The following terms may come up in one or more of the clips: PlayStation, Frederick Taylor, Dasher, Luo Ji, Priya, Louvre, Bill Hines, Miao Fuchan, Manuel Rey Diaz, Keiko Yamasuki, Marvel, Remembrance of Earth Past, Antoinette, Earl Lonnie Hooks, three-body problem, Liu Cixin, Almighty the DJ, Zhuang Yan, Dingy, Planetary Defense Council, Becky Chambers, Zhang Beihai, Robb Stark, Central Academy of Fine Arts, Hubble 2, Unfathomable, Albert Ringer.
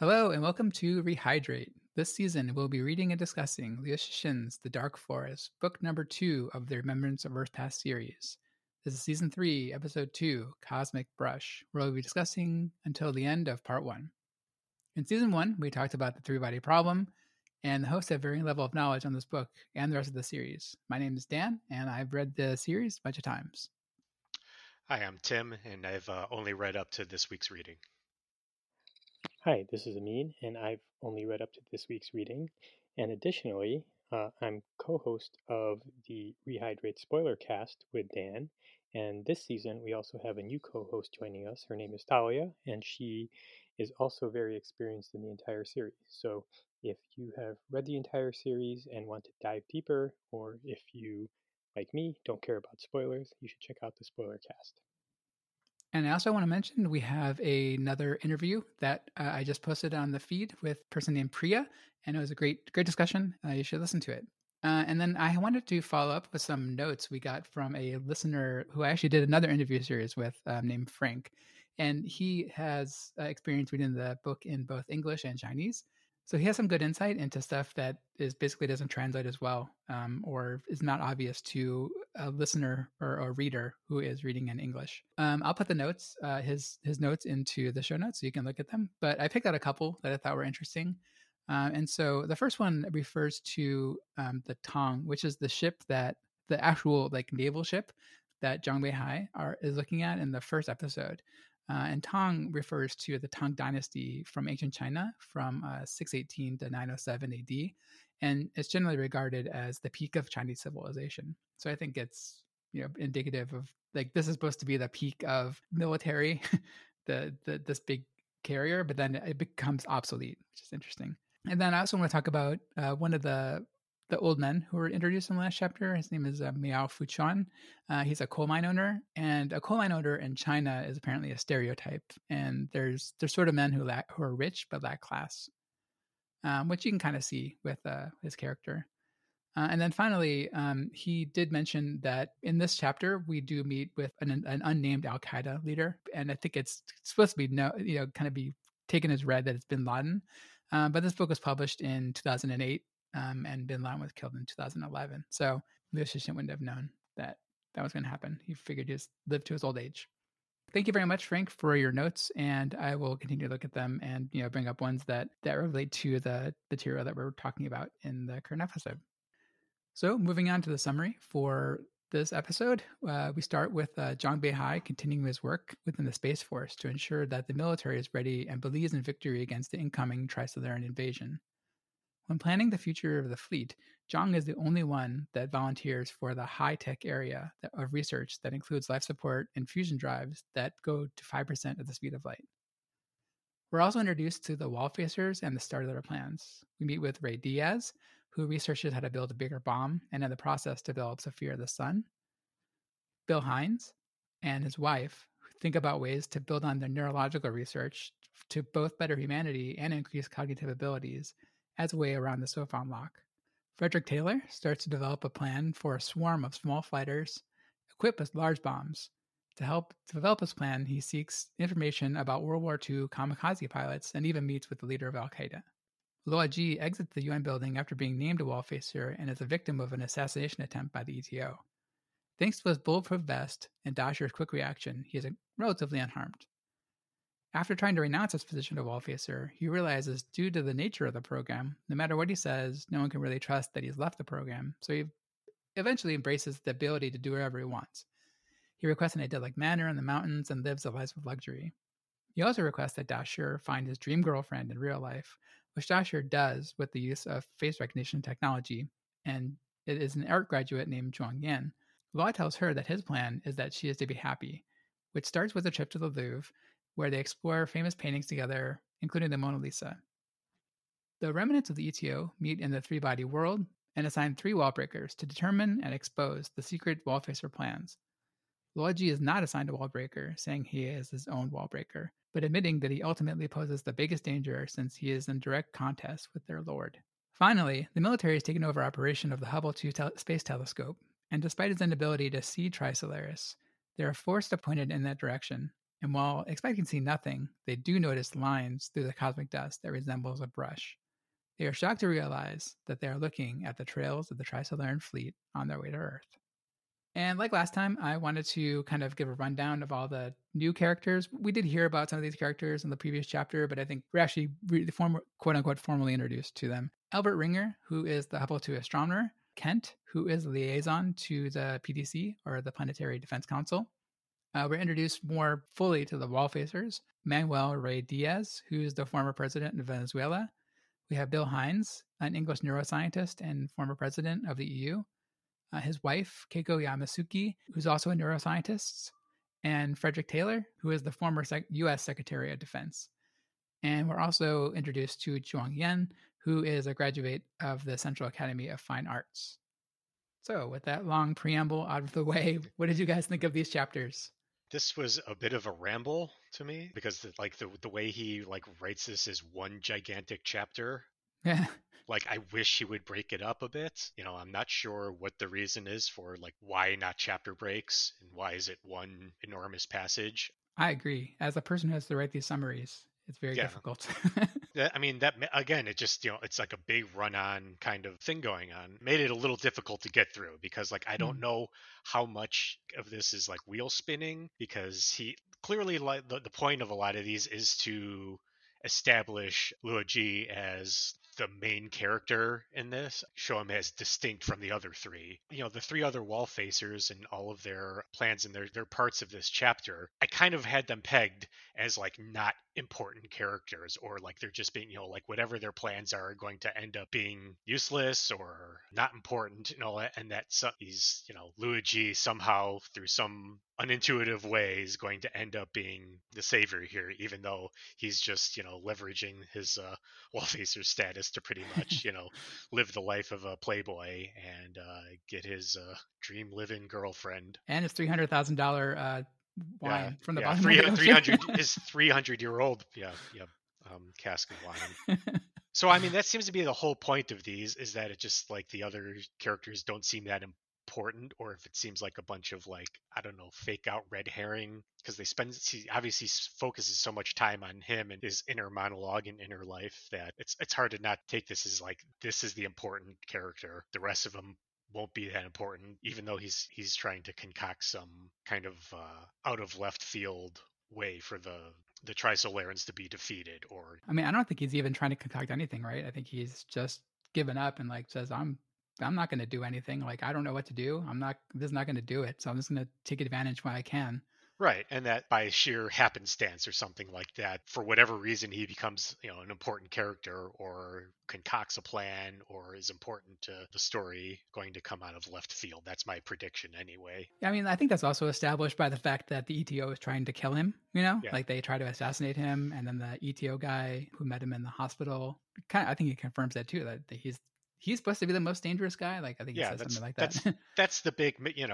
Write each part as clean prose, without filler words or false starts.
Hello and welcome to Rehydrate. This season we'll be reading and discussing Liu Cixin's The Dark Forest, book number 2 of the Remembrance of Earth Past series. This is season 3, episode 2, Cosmic Brush, where we'll be discussing until the end of part 1. In season 1, we talked about the three-body problem, and the hosts have varying level of knowledge on this book and the rest of the series. My name is Dan, and I've read the series a bunch of times. Hi, I'm Tim, and I've only read up to this week's reading. Hi, this is Amin, and I've only read up to this week's reading. And additionally, I'm co-host of the Rehydrate Spoiler Cast with Dan. And this season, we also have a new co-host joining us. Her name is Talia, and she is also very experienced in the entire series. So if you have read the entire series and want to dive deeper, or if you, like me, don't care about spoilers, you should check out the Spoiler Cast. And I also want to mention we have another interview that I just posted on the feed with a person named Priya, and it was a great discussion. You should listen to it. And then I wanted to follow up with some notes we got from a listener who I actually did another interview series with named Frank. And he has experience reading the book in both English and Chinese. So he has some good insight into stuff that is basically doesn't translate as well or is not obvious to a listener or a reader who is reading in English. I'll put the notes, his notes into the show notes so you can look at them. But I picked out a couple that I thought were interesting. And so the first one refers to the Tang, which is the ship that the actual like naval ship that Zhang Beihai is looking at in the first episode. And Tang refers to the Tang dynasty from ancient China from 618 to 907 AD. And it's generally regarded as the peak of Chinese civilization. So I think it's, you know, indicative of like this is supposed to be the peak of military, this big carrier, but then it becomes obsolete, which is interesting. And then I also want to talk about one of the old men who were introduced in the last chapter. His name is Miao Fuchan. He's a coal mine owner, and a coal mine owner in China is apparently a stereotype. And there's sort of men who are rich but lack class, which you can kind of see with his character. And then finally, he did mention that in this chapter we do meet with an unnamed Al Qaeda leader, and I think it's supposed to be kind of be taken as read that it's Bin Laden. But this book was published in 2008. And Bin Laden was killed in 2011. So Liu Cixin wouldn't have known that was going to happen. He figured he'd live to his old age. Thank you very much, Frank, for your notes. And I will continue to look at them and, you know, bring up ones that relate to the material that we're talking about in the current episode. So moving on to the summary for this episode, we start with Zhang Beihai continuing his work within the Space Force to ensure that the military is ready and believes in victory against the incoming Trisolaran invasion. When planning the future of the fleet, Zhang is the only one that volunteers for the high-tech area of research that includes life support and fusion drives that go to 5% of the speed of light. We're also introduced to the wall facers and the start of their plans. We meet with Rey Diaz, who researches how to build a bigger bomb and in the process develops a fear of the sun. Bill Hines and his wife think about ways to build on their neurological research to both better humanity and increase cognitive abilities as a way around the Sophon lock. Frederick Taylor starts to develop a plan for a swarm of small fighters equipped with large bombs. To help develop his plan, he seeks information about World War II kamikaze pilots and even meets with the leader of Al Qaeda. Luo Ji exits the UN building after being named a wall facer and is a victim of an assassination attempt by the ETO. Thanks to his bulletproof vest and Dasher's quick reaction, he is relatively unharmed. After trying to renounce his position of wallfacer, he realizes due to the nature of the program, no matter what he says, no one can really trust that he's left the program, so he eventually embraces the ability to do whatever he wants. He requests an idyllic manor in the mountains and lives a life of luxury. He also requests that Dasher find his dream girlfriend in real life, which Dasher does with the use of face recognition technology, and it is an art graduate named Zhuang Yan. Law tells her that his plan is that she is to be happy, which starts with a trip to the Louvre, where they explore famous paintings together, including the Mona Lisa. The remnants of the ETO meet in the three-body world and assign 3 wall breakers to determine and expose the secret wallfacer plans. Luo Ji is not assigned a wall breaker, saying he is his own wall breaker, but admitting that he ultimately poses the biggest danger since he is in direct contest with their lord. Finally, the military has taken over operation of the Hubble 2 space telescope, and despite his inability to see Trisolaris, they are forced to point it in that direction, And while expecting to see nothing, they do notice lines through the cosmic dust that resembles a brush. They are shocked to realize that they are looking at the trails of the Trisolaran fleet on their way to Earth. And like last time, I wanted to kind of give a rundown of all the new characters. We did hear about some of these characters in the previous chapter, but I think we're actually quote-unquote formally introduced to them. Albert Ringer, who is the Hubble 2 astronomer. Kent, who is liaison to the PDC, or the Planetary Defense Council. We're introduced more fully to the wall-facers. Manuel Rey Diaz, who is the former president of Venezuela. We have Bill Hines, an English neuroscientist and former president of the EU. His wife, Keiko Yamasuki, who's also a neuroscientist, and Frederick Taylor, who is the former U.S. Secretary of Defense. And we're also introduced to Zhuang Yan, who is a graduate of the Central Academy of Fine Arts. So with that long preamble out of the way, what did you guys think of these chapters? This was a bit of a ramble to me, because the way he writes this is one gigantic chapter. Yeah. I wish he would break it up a bit. You know, I'm not sure what the reason is for why not chapter breaks and why is it one enormous passage. I agree. As a person who has to write these summaries, it's very difficult. I mean, that again, it just, it's a big run-on kind of thing going on. Made it a little difficult to get through because I don't know how much of this is wheel spinning, because he clearly the point of a lot of these is to establish Luo Ji as the main character in this, show him as distinct from the other three. You know, the three other wall facers and all of their plans and their parts of this chapter, I kind of had them pegged as not important characters, or they're just being, whatever their plans are going to end up being useless or not important and all that. And that he's, Luo Ji somehow through some unintuitive way is going to end up being the savior here, even though he's just, leveraging his wall facer status to pretty much, live the life of a playboy and get his dream living girlfriend. And his $300,000 wine from the bottom of the ocean. His 300-year-old cask of wine. So, I mean, that seems to be the whole point of these, is that it just the other characters don't seem that important, or if it seems like a bunch of I don't know, fake out red herring, because he obviously focuses so much time on him and his inner monologue and inner life that it's hard to not take this as this is the important character. The rest of them won't be that important, even though he's trying to concoct some kind of out of left field way for the Trisolarans to be defeated. Or I mean, I don't think he's even trying to concoct anything, right? I think he's just given up and says, I'm not going to do anything. I don't know what to do. This is not going to do it. So I'm just going to take advantage when I can. Right. And that by sheer happenstance or something like that, for whatever reason, he becomes, an important character or concocts a plan or is important to the story, going to come out of left field. That's my prediction anyway. I mean, I think that's also established by the fact that the ETO is trying to kill him, Yeah. They try to assassinate him. And then the ETO guy who met him in the hospital, I think he confirms that too, that he's supposed to be the most dangerous guy. I think he says something like that. That's the big, he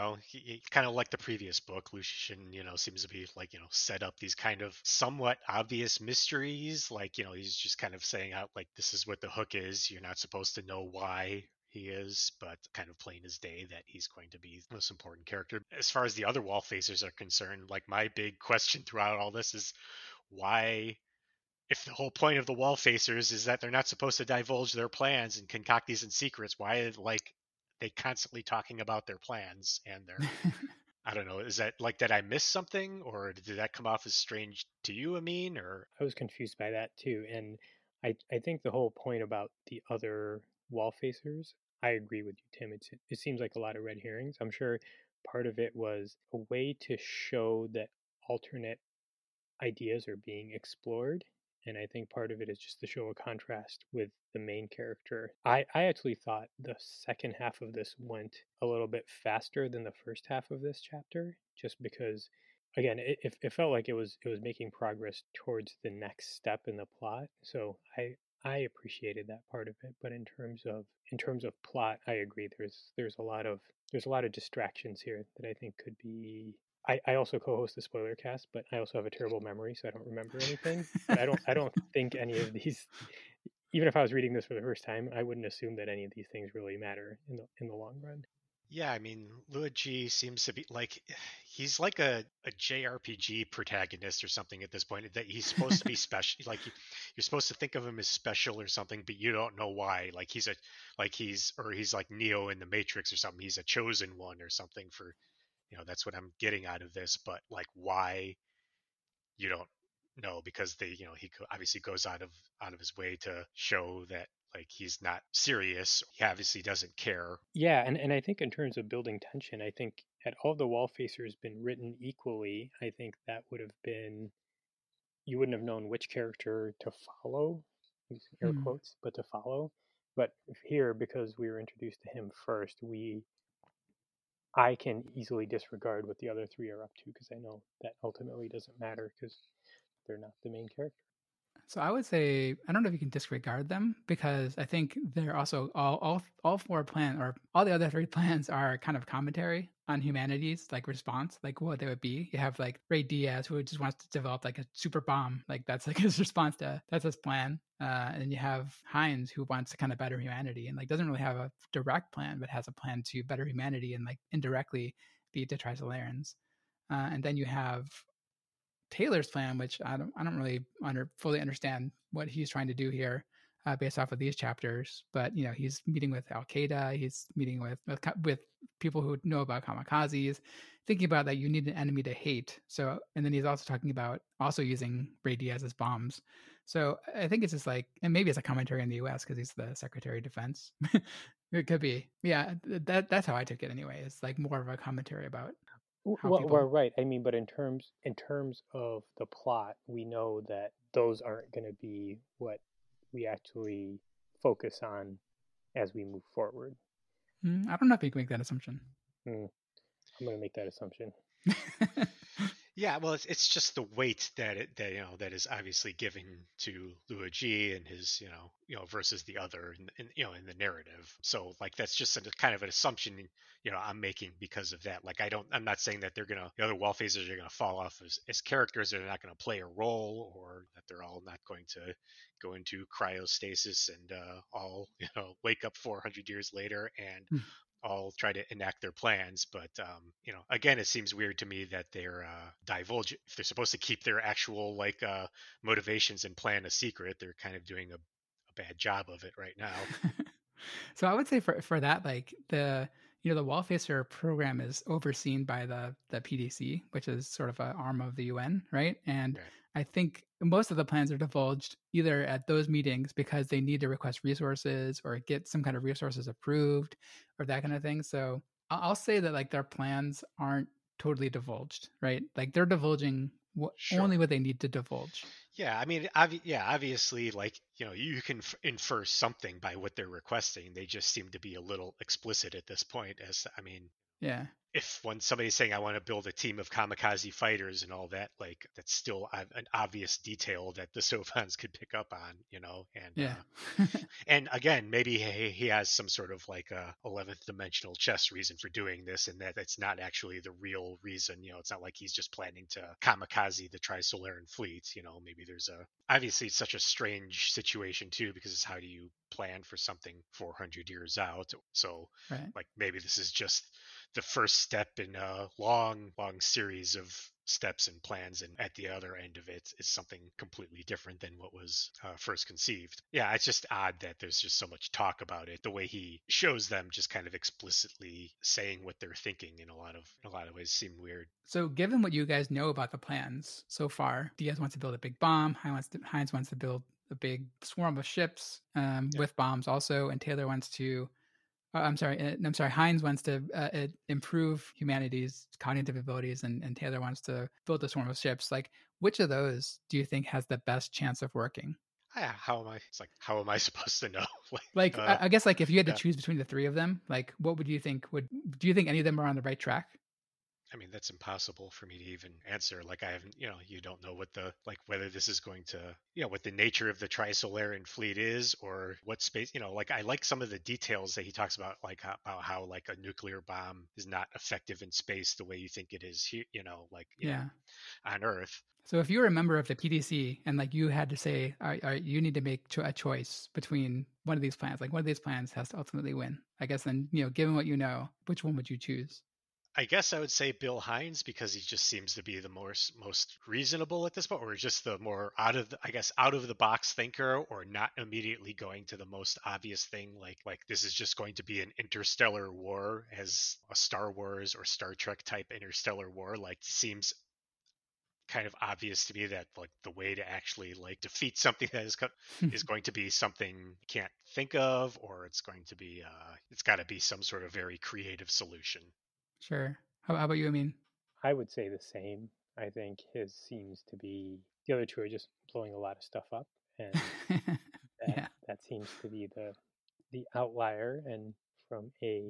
kind of like the previous book, Liu Cixin, seems to be set up these kind of somewhat obvious mysteries. He's just kind of saying out, this is what the hook is. You're not supposed to know why he is, but kind of plain as day that he's going to be the most important character. As far as the other wall facers are concerned, my big question throughout all this is why. If the whole point of the wall facers is that they're not supposed to divulge their plans and concoct these in secrets, why they constantly talking about their plans and their I don't know, is that did I miss something, or did that come off as strange to you, Amin? Or I was confused by that too. And I think the whole point about the other wall facers, I agree with you, Tim. It seems like a lot of red herrings. I'm sure part of it was a way to show that alternate ideas are being explored. And I think part of it is just to show a contrast with the main character. I actually thought the second half of this went a little bit faster than the first half of this chapter, just because, again, it felt like it was making progress towards the next step in the plot. So I appreciated that part of it. But in terms of plot, I agree. There's a lot of distractions here that I think could be. I also co-host the spoiler cast, but I also have a terrible memory, so I don't remember anything. But I don't think any of these, even if I was reading this for the first time, I wouldn't assume that any of these things really matter in the long run. Yeah, I mean, Luo Ji seems to be like, he's like a JRPG protagonist or something at this point, that he's supposed to be special. Like, you're supposed to think of him as special or something, but you don't know why. Like, he's like Neo in the Matrix or something. He's a chosen one or something for, you know, that's what I'm getting out of this. But like, why, you don't know, because they, you know, he obviously goes out of his way to show that, like, he's not serious. He obviously doesn't care. Yeah, and I think in terms of building tension, I think had all the wall facers been written equally, I think that would have been, you wouldn't have known which character to follow, air quotes, but to follow. But here, because we were introduced to him first, I can easily disregard what the other three are up to, because I know that ultimately doesn't matter because they're not the main character. So I would say, I don't know if you can disregard them, because I think they're also all four plans, or all the other three plans, are kind of commentary on humanity's like response, like what they would be. You have like Rey Diaz, who just wants to develop like a super bomb. Like that's like his response to, that's his plan. And you have Hines, who wants to kind of better humanity and like doesn't really have a direct plan, but has a plan to better humanity and like indirectly beat the Trisolarans. And then you have Taylor's plan, which I don't really fully understand what he's trying to do here, based off of these chapters. But you know, he's meeting with Al Qaeda, he's meeting with people who know about kamikazes, thinking about that you need an enemy to hate. So, and then he's also talking about also using Rey Diaz's bombs. So I think it's just like, and maybe it's a commentary in the U.S. because he's the Secretary of Defense. It could be, yeah. That's how I took it anyway. It's like more of a commentary about. Well, right. I mean, but in terms of the plot, we know that those aren't going to be what we actually focus on as we move forward. I don't know if you can make that assumption. I'm going to make that assumption. Yeah, well, it's just the weight that is obviously given to Luo Ji and his, you know, versus the other, and you know, in the narrative. So like, that's just kind of an assumption, you know, I'm making because of that. Like, I'm not saying that the other wall phasers are gonna fall off as characters. They're not gonna play a role, or that they're all not going to go into cryostasis and all, you know, wake up 400 years later and. All try to enact their plans, but you know, again, it seems weird to me that they're divulging. If they're supposed to keep their actual like motivations and plan a secret, they're kind of doing a bad job of it right now. So I would say for that, like the wall facer program is overseen by the PDC, which is sort of an arm of the UN, right? And right. I think most of the plans are divulged either at those meetings because they need to request resources or get some kind of resources approved or that kind of thing. So I'll say that like their plans aren't totally divulged, right? Like they're divulging only what they need to divulge. Yeah, I mean, obviously, like, you know, you can infer something by what they're requesting. They just seem to be a little explicit at this point. Yeah. If when somebody's saying, I want to build a team of kamikaze fighters and all that, like, that's still an obvious detail that the Sophons could pick up on, you know? And yeah. And again, maybe he has some sort of like a 11th dimensional chess reason for doing this, and that it's not actually the real reason. You know, it's not like he's just planning to kamikaze the Trisolaran fleet. You know, maybe obviously it's such a strange situation too, because it's how do you plan for something 400 years out? So right. Like, maybe this is just the first step in a long, long series of steps and plans, and at the other end of it is something completely different than what was first conceived. Yeah, it's just odd that there's just so much talk about it. The way he shows them just kind of explicitly saying what they're thinking in a lot of ways seem weird. So given what you guys know about the plans so far, Diaz wants to build a big bomb, Hines wants to build a big swarm of ships with bombs also, and Taylor wants to Hines wants to improve humanity's cognitive abilities, and Taylor wants to build a swarm of ships. Like, which of those do you think has the best chance of working? How am I supposed to know? Like, I guess, like, if you had to choose between the three of them, like, what would you think? Do you think any of them are on the right track? I mean, that's impossible for me to even answer. Like, I haven't, you don't know what the, whether this is going to, what the nature of the Trisolaran fleet is, or what space, I like some of the details that he talks about, about how, a nuclear bomb is not effective in space the way you think it is here, on Earth. So if you're a member of the PDC and you had to say, all right, you need to make a choice between one of these plans, one of these plans has to ultimately win, I guess then, given what you know, which one would you choose? I guess I would say Bill Hines, because he just seems to be the most reasonable at this point, or just the more out of the box thinker, or not immediately going to the most obvious thing. Like this is just going to be an interstellar war, as a Star Wars or Star Trek type interstellar war. Seems kind of obvious to me that the way to actually defeat something that is going to be something you can't think of, or it's going to be, it's got to be some sort of very creative solution. Sure. How about you, Amin? I would say the same. I think his seems to be, the other two are just blowing a lot of stuff up. And that seems to be the outlier. And from a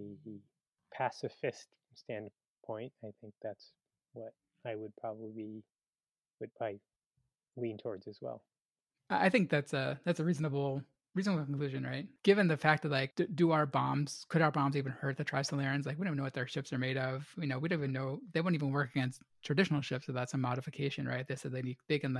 pacifist standpoint, I think that's what I would probably lean towards as well. I think that's a reasonable conclusion, right? Given the fact that could our bombs even hurt the Trisolarans? We don't even know what their ships are made of. We don't even know, they wouldn't even work against traditional ships, so that's a modification, right? They said they can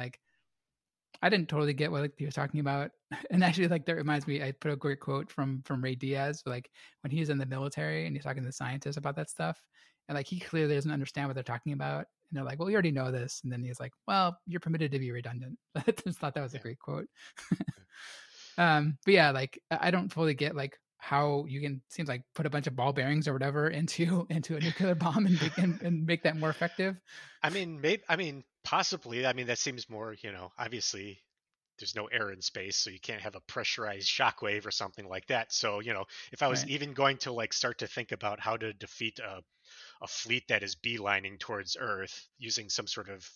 I didn't totally get what he was talking about. And actually that reminds me, I put a great quote from Rey Diaz, when he was in the military and he's talking to the scientists about that stuff. And he clearly doesn't understand what they're talking about. And they're like, well, we already know this. And then he's like, well, you're permitted to be redundant. I just thought that was a great quote. But yeah, I don't fully get how you can seems put a bunch of ball bearings or whatever into a nuclear bomb and make that more effective. Possibly. That seems more, obviously there's no air in space, so you can't have a pressurized shockwave or something like that. So, if I was even going to start to think about how to defeat a fleet that is beelining towards Earth using some sort of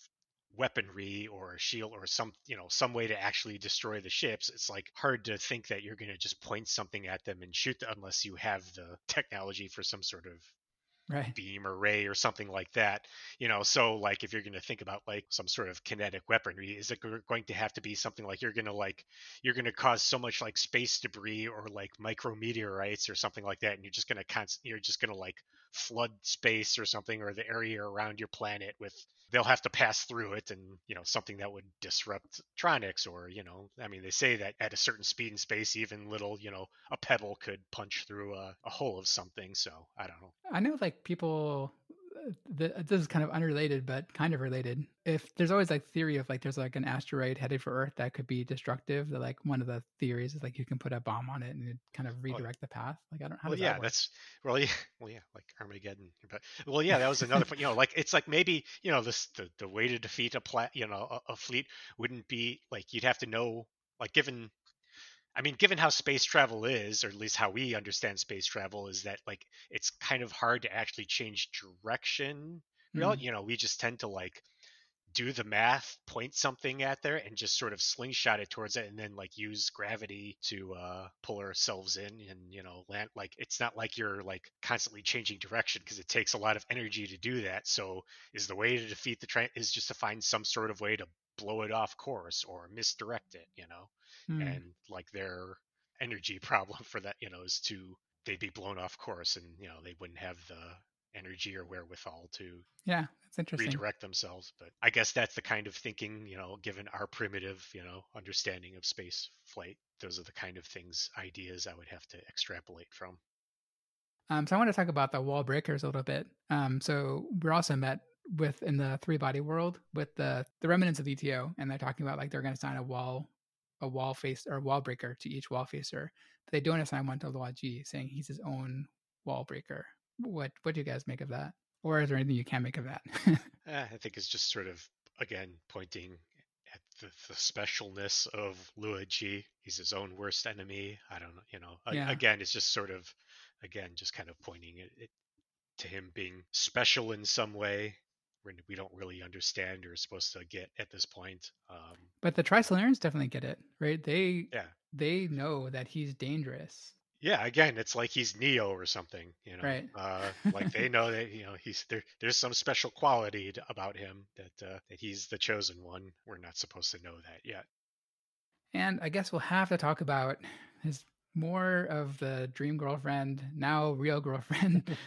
weaponry or a shield or some way to actually destroy the ships, it's hard to think that you're going to just point something at them and shoot them unless you have the technology for some sort of beam array or something like that, so if you're going to think about some sort of kinetic weaponry, is it going to have to be something you're going to cause so much space debris or micrometeorites or something like that, and you're just going to flood space or something, or the area around your planet with, they'll have to pass through it, and something that would disrupt tronics, or they say that at a certain speed in space, even little a pebble could punch through a hole of something. So I don't know. I know people, this is kind of unrelated but kind of related, if there's always theory of there's an asteroid headed for Earth that could be destructive, that one of the theories is you can put a bomb on it and it kind of redirect the path. Armageddon. That was another point. Maybe this the way to defeat a fleet wouldn't be you'd have to know, given how space travel is, or at least how we understand space travel, is that it's kind of hard to actually change direction. Mm-hmm. We just tend to do the math, point something at there, and just sort of slingshot it towards it, and then use gravity to pull ourselves in and land. It's not you're constantly changing direction, because it takes a lot of energy to do that. So is the way to defeat the trend is just to find some sort of way to blow it off course or misdirect it, and their energy problem for that, is they'd be blown off course, and they wouldn't have the energy or wherewithal to that's interesting, redirect themselves. But I guess that's the kind of thinking, given our primitive, understanding of space flight, those are the kind of ideas I would have to extrapolate from. So I want to talk about the wall breakers a little bit. So we're also met with in the three-body world with the remnants of ETO, and they're talking about they're going to assign a wall face or wall breaker to each wall facer. But they don't assign one to Luo Ji, saying he's his own wall breaker. What do you guys make of that? Or is there anything you can make of that? I think it's just sort of again pointing at the specialness of Luo Ji. He's his own worst enemy. I don't know. Again, it's just sort of just kind of pointing it to him being special in some way. We don't really understand or are supposed to get at this point. But the Trisolarans definitely get it, right? They know that he's dangerous. Yeah, again, it's like he's Neo or something, you know. Right. Like they know that, you know, he's there. There's some special quality about him that he's the chosen one. We're not supposed to know that yet. And I guess we'll have to talk about his more of the dream girlfriend, now real girlfriend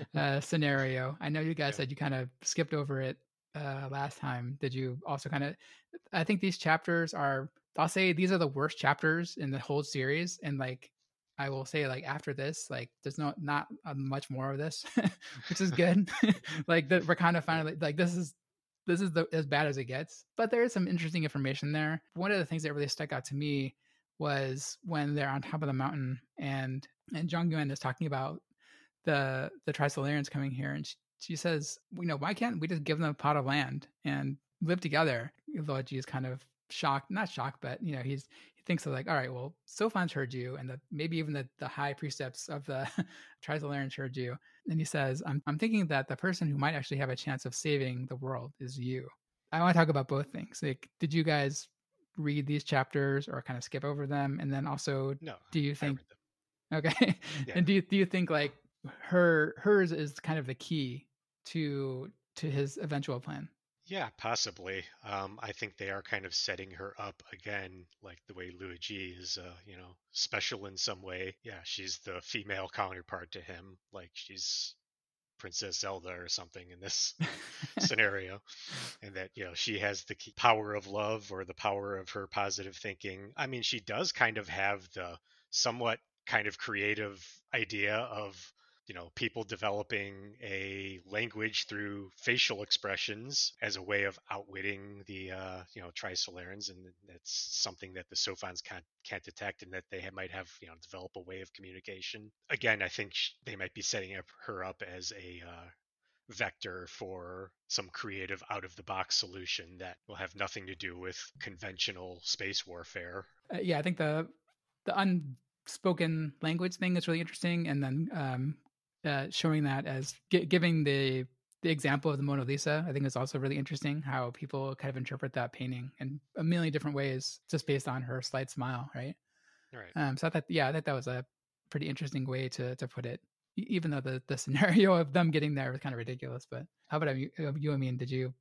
scenario. I know you guys said you kind of skipped over it last time. Did you also kind of? I think these chapters are. I'll say these are the worst chapters in the whole series, and like. I will say, like, after this, like, there's not much more of this, which is good. Like, we're kind of finally, like, this is as bad as it gets. But there is some interesting information there. One of the things that really stuck out to me was when they're on top of the mountain and Zhuang Yan is talking about the Trisolarans coming here. And she says, you know, why can't we just give them a pot of land and live together? Luo Ji is kind of shocked, not shocked, but, you know, he thinks of like, all right, well, Sophon's heard you, and maybe even the high precepts of the Trisolaran heard you. And he says, I'm thinking that the person who might actually have a chance of saving the world is you. I want to talk about both things. Like, did you guys read these chapters or kind of skip over them? And then also, no, do you think, I read them. Okay. Yeah. And do you think like hers is kind of the key to his eventual plan? Yeah, possibly. I think they are kind of setting her up again, like the way Luo Ji is, you know, special in some way. Yeah, she's the female counterpart to him, like she's Princess Zelda or something in this scenario, and that, you know, she has the power of love or the power of her positive thinking. I mean, she does kind of have the somewhat kind of creative idea of, you know, people developing a language through facial expressions as a way of outwitting the, you know, Trisolarans. And that's something that the Sophons can't detect, and that they might have, you know, develop a way of communication. Again, I think they might be setting her up as a vector for some creative out-of-the-box solution that will have nothing to do with conventional space warfare. Yeah, I think the unspoken language thing is really interesting. And then... showing that as giving the example of the Mona Lisa, I think is also really interesting how people kind of interpret that painting in a million different ways just based on her slight smile, right? Right. So I thought, yeah, I thought that was a pretty interesting way to put it, even though the scenario of them getting there was kind of ridiculous. But how about you? I mean, did you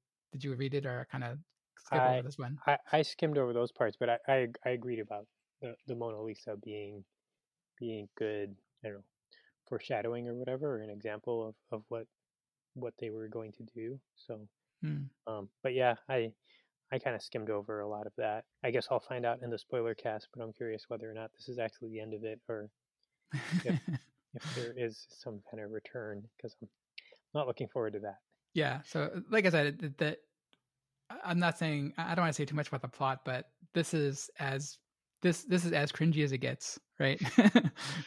read it or kind of skip over this one? I skimmed over those parts, but I agreed about the Mona Lisa being good. I don't know. Foreshadowing or whatever, or an example of what they were going to do. So, but yeah, I kind of skimmed over a lot of that. I guess I'll find out in the spoiler cast, but I'm curious whether or not this is actually the end of it, or if there is some kind of return, because I'm not looking forward to that. Yeah. So like I said, that I'm not saying, I don't want to say too much about the plot, but this is as cringy as it gets, right?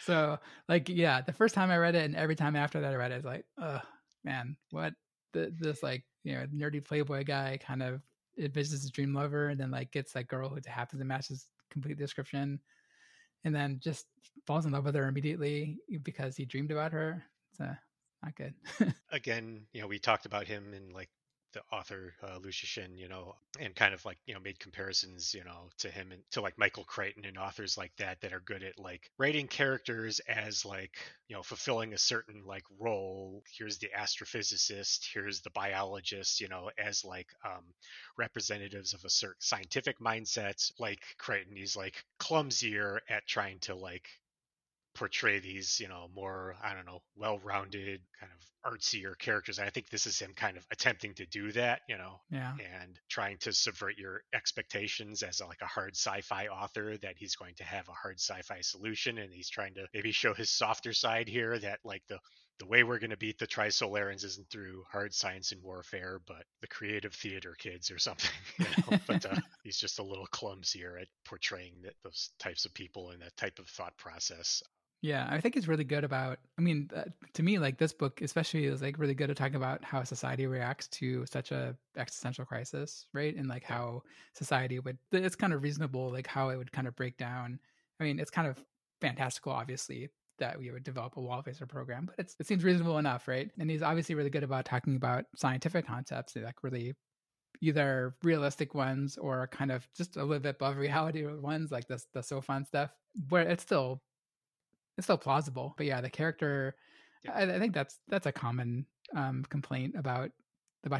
So, like, yeah, the first time I read it and every time after that I read it, it's like, oh man, what this like, you know, nerdy playboy guy kind of envisions his dream lover and then like gets that girl who happens to match his complete description, and then just falls in love with her immediately because he dreamed about her. So not good. Again, you know, we talked about him in like the author Liu Cixin, you know, and kind of like, you know, made comparisons, you know, to him and to like Michael Crichton and authors like that are good at like writing characters as like, you know, fulfilling a certain like role. Here's the astrophysicist, here's the biologist, you know, as like representatives of a certain scientific mindset. Like Crichton, he's like clumsier at trying to like portray these, you know, more, I don't know, well-rounded kind of artsier characters. I think this is him kind of attempting to do that, you know, and trying to subvert your expectations as like a hard sci-fi author that he's going to have a hard sci-fi solution. And he's trying to maybe show his softer side here, that like the way we're going to beat the Trisolarans isn't through hard science and warfare, but the creative theater kids or something, you know? But he's just a little clumsier at portraying those types of people and that type of thought process. Yeah, I think it's really good about, I mean, to me, like this book especially is like really good at talking about how society reacts to such a existential crisis, right? And like how society would, it's kind of reasonable, like how it would kind of break down. I mean, it's kind of fantastical, obviously, that we would develop a wall-facer program, but it seems reasonable enough, right? And he's obviously really good about talking about scientific concepts, like really either realistic ones or kind of just a little bit above reality ones, like the Sophon stuff, where it's still it's still plausible. But yeah, the character, yeah. I think that's a common complaint about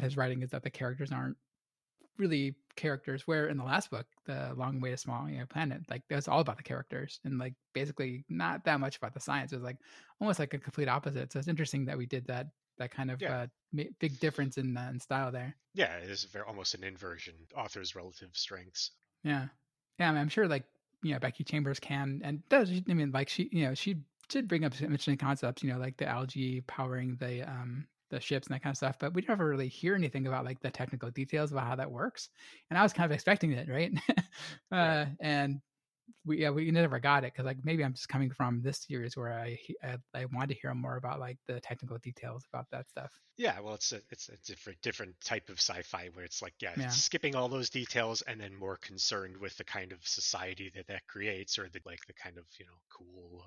his writing, is that the characters aren't really characters, where in the last book, The Long Way to Small Planet, like it was all about the characters and like basically not that much about the science. It was like almost like a complete opposite. So it's interesting that we did that kind of big difference in style there. Yeah, it is almost an inversion, author's relative strengths. Yeah, I mean, I'm sure like, you know, Becky Chambers can and does. I mean, like she did bring up some interesting concepts, you know, like the algae powering the ships and that kind of stuff, but we never really hear anything about like the technical details about how that works. And I was kind of expecting it, right? Yeah. And we never got it, because like maybe I'm just coming from this series where I wanted to hear more about like the technical details about that stuff. Yeah, well, it's a different type of sci-fi where it's like it's skipping all those details and then more concerned with the kind of society that creates, or the kind of cool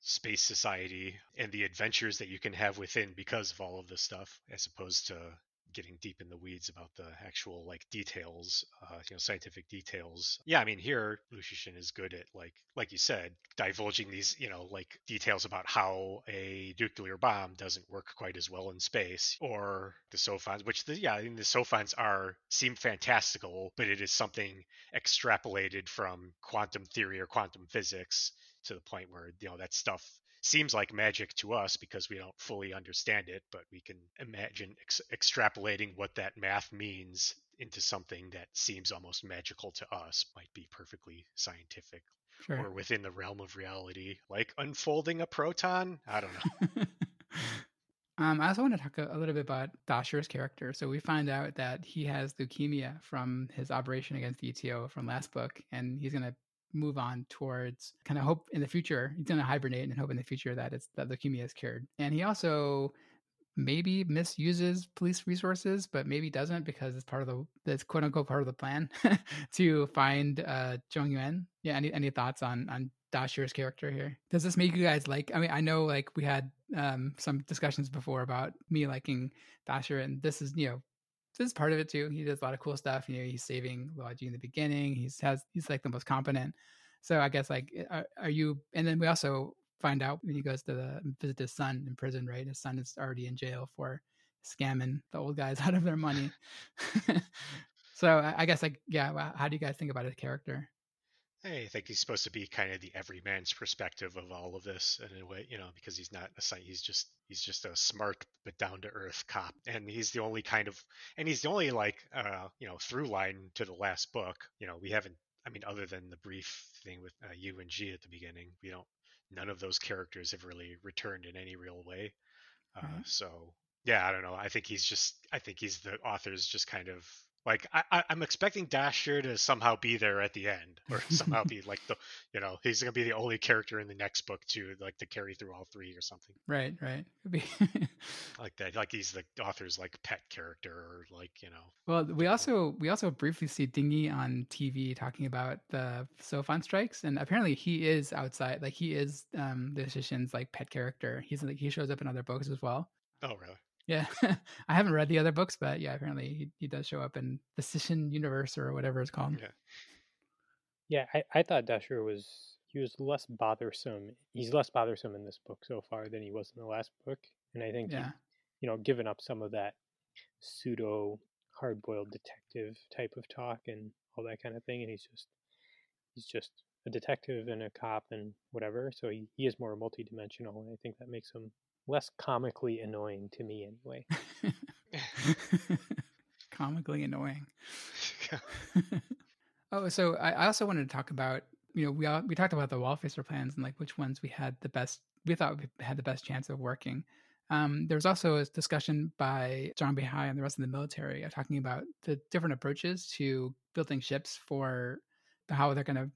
space society and the adventures that you can have within because of all of this stuff, as opposed to getting deep in the weeds about the actual like details, scientific details. Yeah, I mean, here Liu Cixin is good at like you said, divulging these like details about how a nuclear bomb doesn't work quite as well in space, or the Sophons, which the Sophons seem fantastical, but it is something extrapolated from quantum theory or quantum physics, to the point where that stuff seems like magic to us because we don't fully understand it, but we can imagine extrapolating what that math means into something that seems almost magical to us might be perfectly scientific, sure, or within the realm of reality, like unfolding a proton. I don't know. I also want to talk a little bit about Dasher's character. So we find out that he has leukemia from his operation against the ETO from last book, and he's going to move on towards kind of hope in the future. He's going to hibernate and hope in the future that leukemia is cured. And he also maybe misuses police resources, but maybe doesn't, because it's that's quote unquote part of the plan to find Zhuang Yan. Yeah. Any thoughts on Dasher's character here? Does this make you guys like? I mean, I know like we had some discussions before about me liking Dasher, and this is this is part of it too. He does a lot of cool stuff. He's saving Luo Ji in the beginning. He's like the most competent. So I guess like, are you? And then we also find out when he goes to visit his son in prison, right? His son is already in jail for scamming the old guys out of their money. So I guess like, how do you guys think about his character? I think he's supposed to be kind of the everyman's perspective of all of this, in a way, because he's not a scientist. He's just a smart but down to earth cop, and he's the only like through line to the last book. We haven't. I mean, other than the brief thing with Yu and Ji at the beginning, we don't. None of those characters have really returned in any real way. Mm-hmm. So yeah, I don't know. I think he's the author's just kind of. Like I'm expecting Dasher to somehow be there at the end, or somehow be like he's gonna be the only character in the next book to like to carry through all three or something. Right. Could be. Like that, like he's the author's like pet character, or like Well, we also briefly see Dingy on TV talking about the Sophon strikes, and apparently he is outside, like he is the Cixin's like pet character. He's like he shows up in other books as well. Oh really? Yeah, I haven't read the other books, but yeah, apparently he does show up in the Cixin universe or whatever it's called. Yeah, I thought Dasher was less bothersome. He's less bothersome in this book so far than he was in the last book, and I think he'd given up some of that pseudo hard-boiled detective type of talk and all that kind of thing, and he's just a detective and a cop and whatever. So he is more multidimensional, and I think that makes him less comically annoying to me, anyway. Comically annoying. Oh, so I also wanted to talk about we talked about the Wallfacer plans and like which ones we thought we had the best chance of working. There was also a discussion by Zhang Beihai and the rest of the military of talking about the different approaches to building ships for how they're going to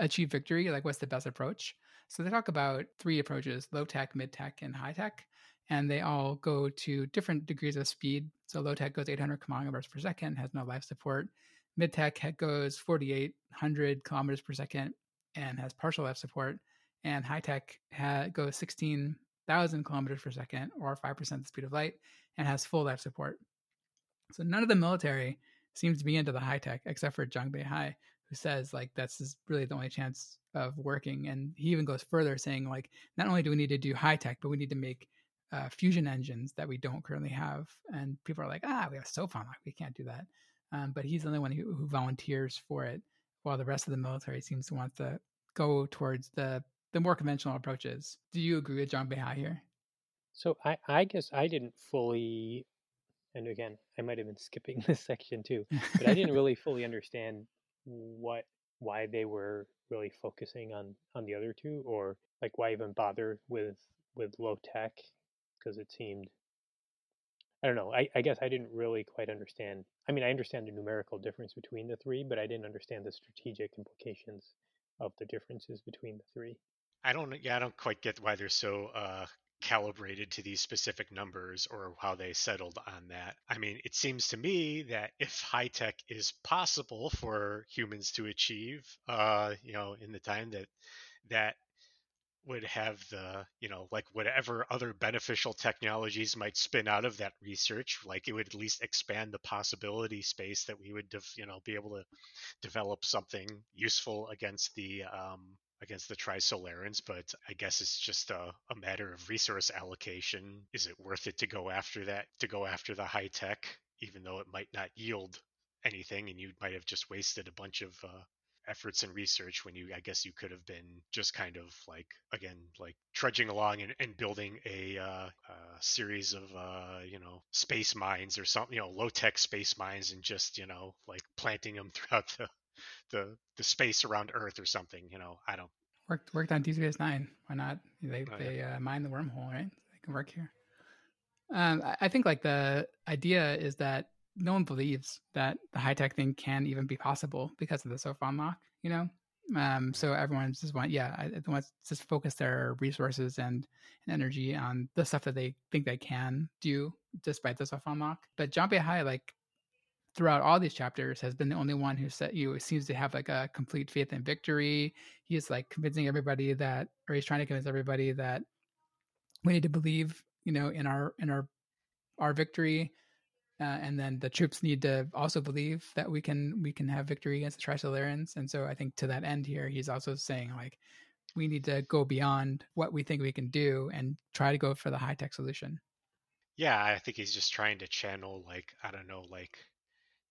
achieve victory, like what's the best approach. So they talk about three approaches: low tech, mid tech, and high tech, and they all go to different degrees of speed. So low tech goes 800 kilometers per second, has no life support. Mid tech goes 4,800 kilometers per second and has partial life support. And high tech goes 16,000 kilometers per second, or 5% the speed of light, and has full life support. So none of the military seems to be into the high tech, except for Zhang Beihai, who says like that's is really the only chance of working. And he even goes further saying like, not only do we need to do high tech, but we need to make fusion engines that we don't currently have. And people are like, we have Sophon, like we can't do that. But he's the only one who volunteers for it, while the rest of the military seems to want to go towards the more conventional approaches. Do you agree with Zhang Beihai here? So I guess I didn't fully, and again, I might have been skipping this section too, but I didn't really fully understand why they were really focusing on the other two, or like why even bother with low tech, because it seemed, I don't know, I guess I didn't really quite understand. I mean, I understand the numerical difference between the three, but I didn't understand the strategic implications of the differences between the three. I don't quite get why they're so calibrated to these specific numbers, or how they settled on that. I mean, it seems to me that if high tech is possible for humans to achieve, in the time that would have the, like whatever other beneficial technologies might spin out of that research, like it would at least expand the possibility space that we would, be able to develop something useful against the Trisolarans, but I guess it's just a matter of resource allocation. Is it worth it to go after that, to go after the high tech, even though it might not yield anything and you might have just wasted a bunch of efforts and research when you, I guess you could have been just kind of like, again, like trudging along and building a series of, space mines or something, low tech space mines, and just, like planting them throughout the space around Earth or something, I don't. Worked on D3S9. Why not? They mine the wormhole, right? They can work here. I think like the idea is that no one believes that the high tech thing can even be possible because of the Sophon lock, So everyone's just wants to focus their resources and energy on the stuff that they think they can do, despite the Sophon lock. But Zhang Beihai, like, throughout all these chapters, has been the only one who seems to have like a complete faith in victory. He is like he's trying to convince everybody that we need to believe, in our victory, and then the troops need to also believe that we can have victory against the Trisolarans. And so I think to that end here, he's also saying like we need to go beyond what we think we can do and try to go for the high tech solution. Yeah, I think he's just trying to channel like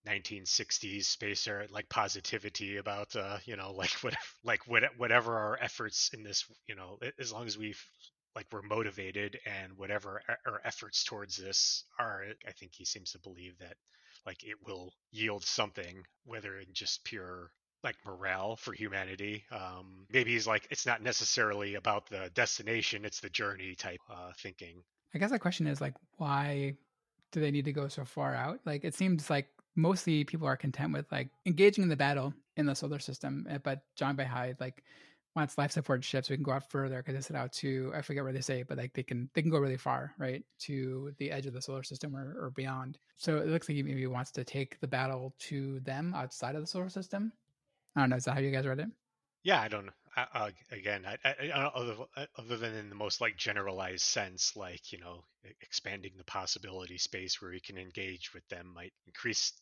1960s space era, like positivity about whatever our efforts in this, as long as we're motivated and whatever our efforts towards this are, I think he seems to believe that like it will yield something, whether in just pure like morale for humanity. Maybe he's like it's not necessarily about the destination, it's the journey type thinking. I guess the question is like why do they need to go so far out? Like it seems like mostly people are content with like engaging in the battle in the solar system, but Zhang Beihai like wants life support ships. We can go out further because it's out to, I forget where they say, but like they can go really far, right, to the edge of the solar system or beyond. So it looks like he maybe wants to take the battle to them outside of the solar system. I don't know. Is that how you guys read it? Yeah, I don't know. Other than in the most like generalized sense, like expanding the possibility space where we can engage with them might increase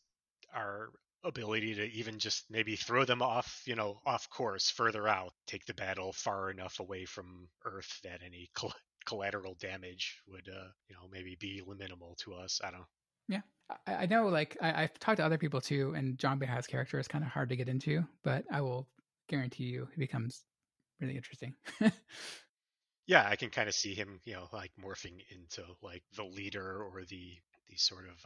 our ability to even just maybe throw them off, off course further out, take the battle far enough away from Earth that any collateral damage would, maybe be minimal to us. I don't know. Yeah. I know, like, I've talked to other people too, and Zhang Beihai's character is kind of hard to get into, but I will guarantee you it becomes really interesting. Yeah, I can kind of see him, like morphing into like the leader or the sort of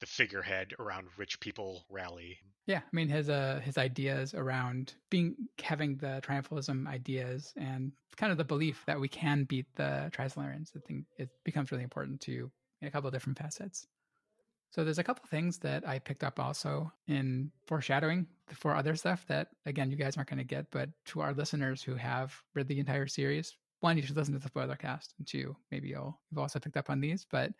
the figurehead around which people rally. Yeah, I mean his ideas around having the triumphalism ideas and kind of the belief that we can beat the Trisolarans. I think it becomes really important to in a couple of different facets. So there's a couple things that I picked up also in foreshadowing for other stuff that, again, you guys aren't going to get, but to our listeners who have read the entire series, one, you should listen to the spoiler cast, and two, maybe you've also picked up on these, but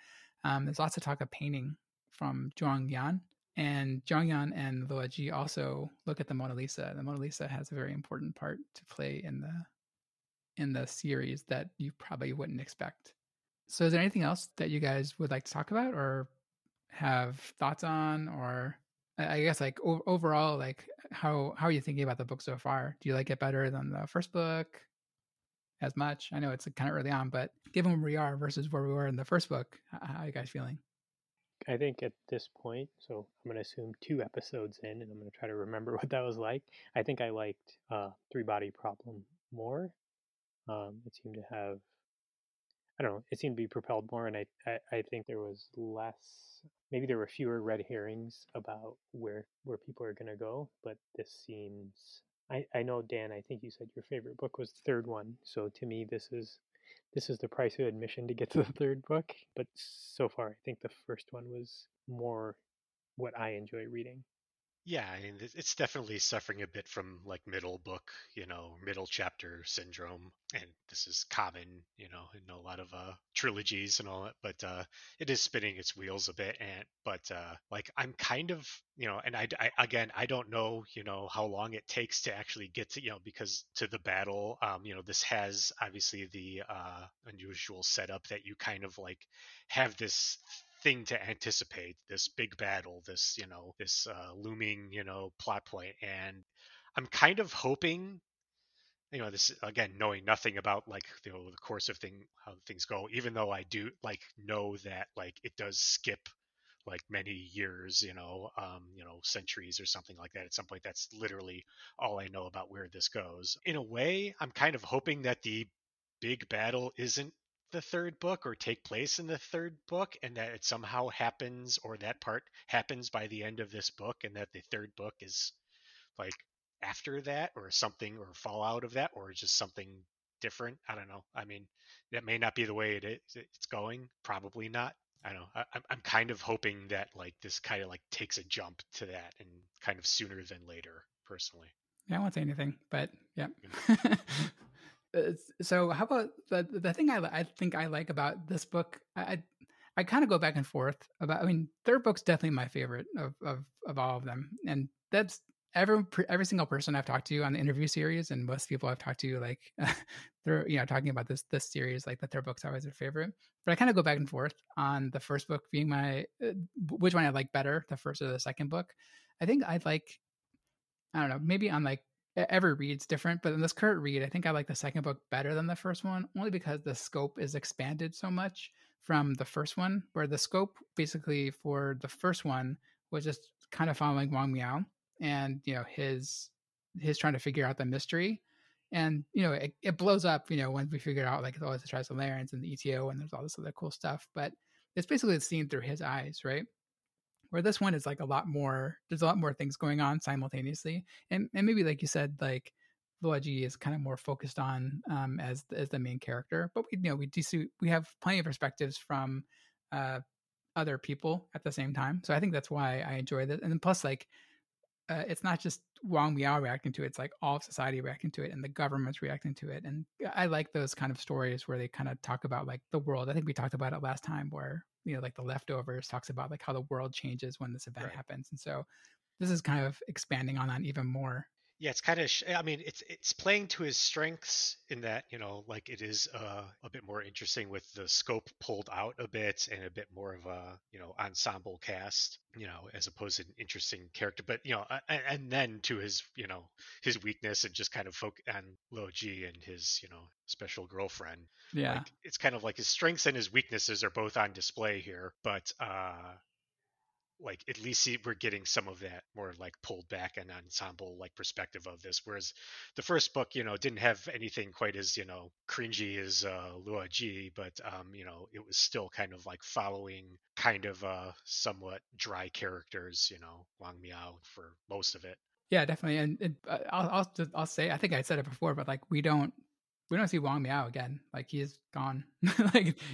there's lots of talk of painting from Zhuang Yan, and Zhuang Yan and Luo Ji also look at the Mona Lisa. The Mona Lisa has a very important part to play in the series that you probably wouldn't expect. So is there anything else that you guys would like to talk about or have thoughts on, or I guess like overall, like how are you thinking about the book so far? Do you like it better than the first book as much? I know it's kind of early on, but given where we are versus where we were in the first book, how are you guys feeling? I think at this point, so I'm going to assume 2 episodes in, and I'm going to try to remember what that was like. I think I liked Three-Body Problem more. It seemed to have, I don't know, it seemed to be propelled more, and I think there was less, maybe there were fewer red herrings about where people are going to go, but this seems, I know, Dan, I think you said your favorite book was the third one, so to me this is the price of admission to get to the third book, but so far I think the first one was more what I enjoy reading. Yeah, I mean, it's definitely suffering a bit from like middle book, middle chapter syndrome. And this is common, in a lot of trilogies and all that. But it is spinning its wheels a bit. But I'm kind of, and I don't know, how long it takes to actually get to, because to the battle, this has obviously the unusual setup that you kind of like have this thing to anticipate, this big battle, this this looming plot point, and I'm kind of hoping, this, again, knowing nothing about like the course of thing, how things go, even though I do know that it does skip many years, centuries or something like that at some point. That's literally all I know about where this goes. In a way, I'm kind of hoping that the big battle isn't the third book or take place in the third book, and that it somehow happens, or that part happens by the end of this book, and that the third book is after that or something, or fallout of that, or just something different. I don't know. I mean, that may not be the way it is. It's going, probably not. I don't know. I'm kind of hoping that this kind of takes a jump to that, and kind of sooner than later, personally. Yeah, I won't say anything, but yeah. So how about the thing I think I like about this book? I kind of go back and forth about. I mean, third book's definitely my favorite of all of them, and that's every single person I've talked to on the interview series, and most people I've talked to they're talking about this series, the third book's always their favorite. But I kind of go back and forth on the first book being my which one I like better, the first or the second book. I think I don't know, maybe on every read's different, but in this current read, I think I like the second book better than the first one, only because the scope is expanded so much from the first one, where the scope basically for the first one was just kind of following Wang Miao and, his trying to figure out the mystery. And, it blows up, when we figure out, it's always the Trisolarans and the ETO, and there's all this other cool stuff, but it's basically seen through his eyes, right? Where this one is there's a lot more things going on simultaneously. And maybe like you said, Luo Ji is kind of more focused on as the main character. But we have plenty of perspectives from other people at the same time. So I think that's why I enjoy this. And then plus it's not just Wang Miao reacting to it. It's all of society reacting to it, and the government's reacting to it. And I like those kind of stories where they kind of talk about the world. I think we talked about it last time where The Leftovers talks about how the world changes when this event happens. And so this is kind of expanding on that even more. Yeah, it's kind of, it's playing to his strengths in that, it is a bit more interesting with the scope pulled out a bit and a bit more of a, ensemble cast, as opposed to an interesting character. But, and then to his, his weakness and just kind of focus on Luo Ji and his, special girlfriend. Yeah. It's kind of his strengths and his weaknesses are both on display here, but, at least we're getting some of that more pulled back and ensemble perspective of this, whereas the first book didn't have anything quite as cringy as Luo Ji, but it was still kind of following kind of somewhat dry characters, Wang Miao for most of it. Yeah, definitely. And I'll say, I think I said it before, but we don't see Wang Miao again. He is gone.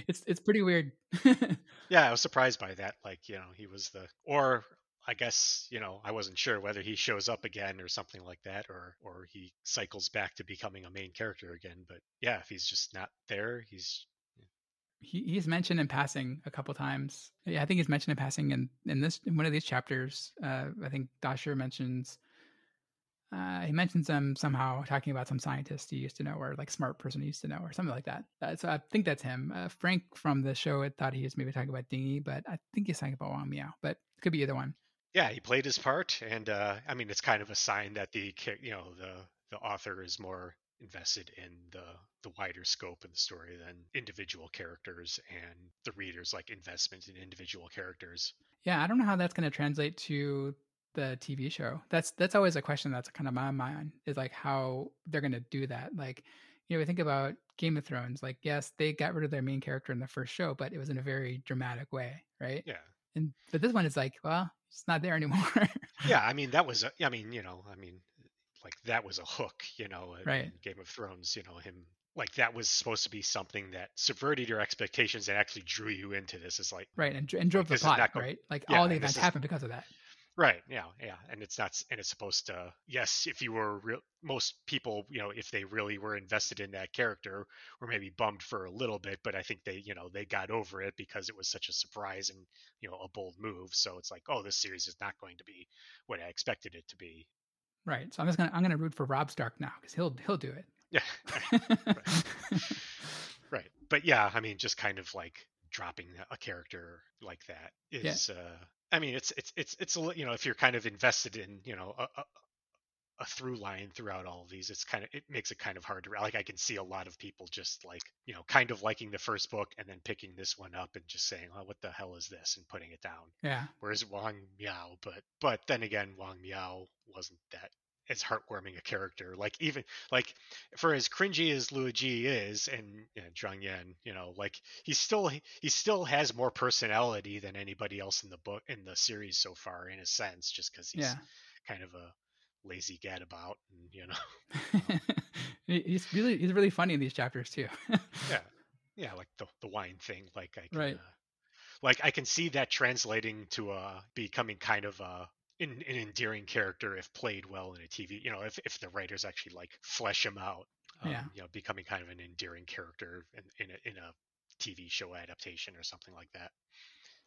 It's pretty weird. Yeah, I was surprised by that. He was or I guess, I wasn't sure whether he shows up again or something like that, or he cycles back to becoming a main character again. But yeah, if he's just not there, he's mentioned in passing a couple times. Yeah, I think he's mentioned in passing in one of these chapters. I think Dasher mentions. He mentions them somehow, talking about some scientist he used to know, or smart person he used to know, or something like that. So I think that's him. Frank from the show had thought he was maybe talking about Dingy, but I think he's talking about Wang Miao, but it could be either one. Yeah, he played his part, and I mean, it's kind of a sign that the author is more invested in the wider scope of the story than individual characters and the readers' like investment in individual characters. Yeah, I don't know how that's going to translate to the TV show. That's always a question that's kind of my mind, is like how they're going to do that. Like, you know, we think about Game of Thrones. Like, yes, they got rid of their main character in the first show, but it was in a very dramatic way, right? Yeah. But this one is like, well, it's not there anymore. Yeah, I mean, that was a hook, right. In Game of Thrones, him, like, that was supposed to be something that subverted your expectations and actually drew you into this. It's like, right, and drove the plot, right? Like, all the events happened because of that. Right. Yeah. And it's supposed to, yes, if you were most people, if they really were invested in that character, were maybe bummed for a little bit, but I think they, they got over it because it was such a surprise and, a bold move. So it's like, oh, this series is not going to be what I expected it to be. Right. So I'm going to root for Robb Stark now, because he'll do it. Yeah. Right. But yeah, I mean, just kind of like dropping a character like that is, I mean, it's if you're kind of invested in, a through line throughout all of these, it makes it kind of hard to, like, I can see a lot of people just like, kind of liking the first book and then picking this one up and just saying, well, what the hell is this? And putting it down. Yeah. Whereas Wang Miao, but then again, Wang Miao wasn't that as heartwarming a character. Like, even like, for as cringy as Luo Ji is and Zhuang Yan, like he still has more personality than anybody else in the book, in the series so far, in a sense, just because he's kind of a lazy gadabout, and he's really funny in these chapters too. yeah, like the wine thing. Like I can, right. Like I can see that translating to becoming kind of a. An endearing character if played well in a TV, if the writers actually like flesh him out, becoming kind of an endearing character in a TV show adaptation or something like that.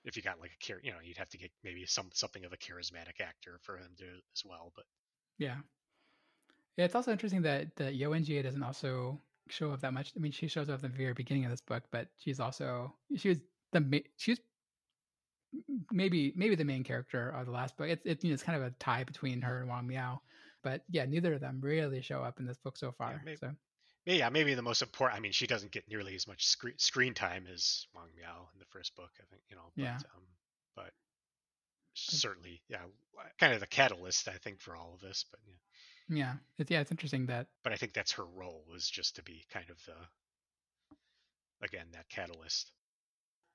If you got like a character, you'd have to get maybe something of a charismatic actor for him to as well. But yeah, it's also interesting that the Yewenjie doesn't also show up that much. I mean, she shows up at the very beginning of this book, but she was maybe the main character of the last book. It's kind of a tie between her and Wang Miao, but yeah, neither of them really show up in this book so far. Maybe the most important. I mean, she doesn't get nearly as much screen time as Wang Miao in the first book, I think. But certainly, kind of the catalyst, I think, for all of this. But it's interesting that. But I think that's her role, was just to be kind of that catalyst.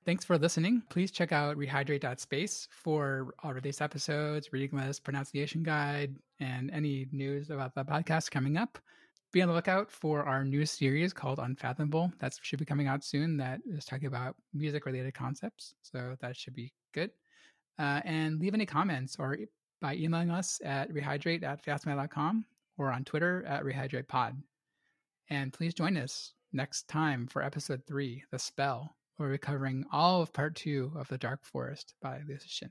Thanks for listening. Please check out rehydrate.space for all release episodes, reading list, pronunciation guide, and any news about the podcast coming up. Be on the lookout for our new series called Unfathomable. That should be coming out soon. That is talking about music-related concepts, so that should be good. And leave any comments or by emailing us at rehydrate@fastmail.com or on Twitter @RehydratePod. And please join us next time for episode 3, The Spell. We're covering all of part 2 of The Dark Forest by Liu Cixin.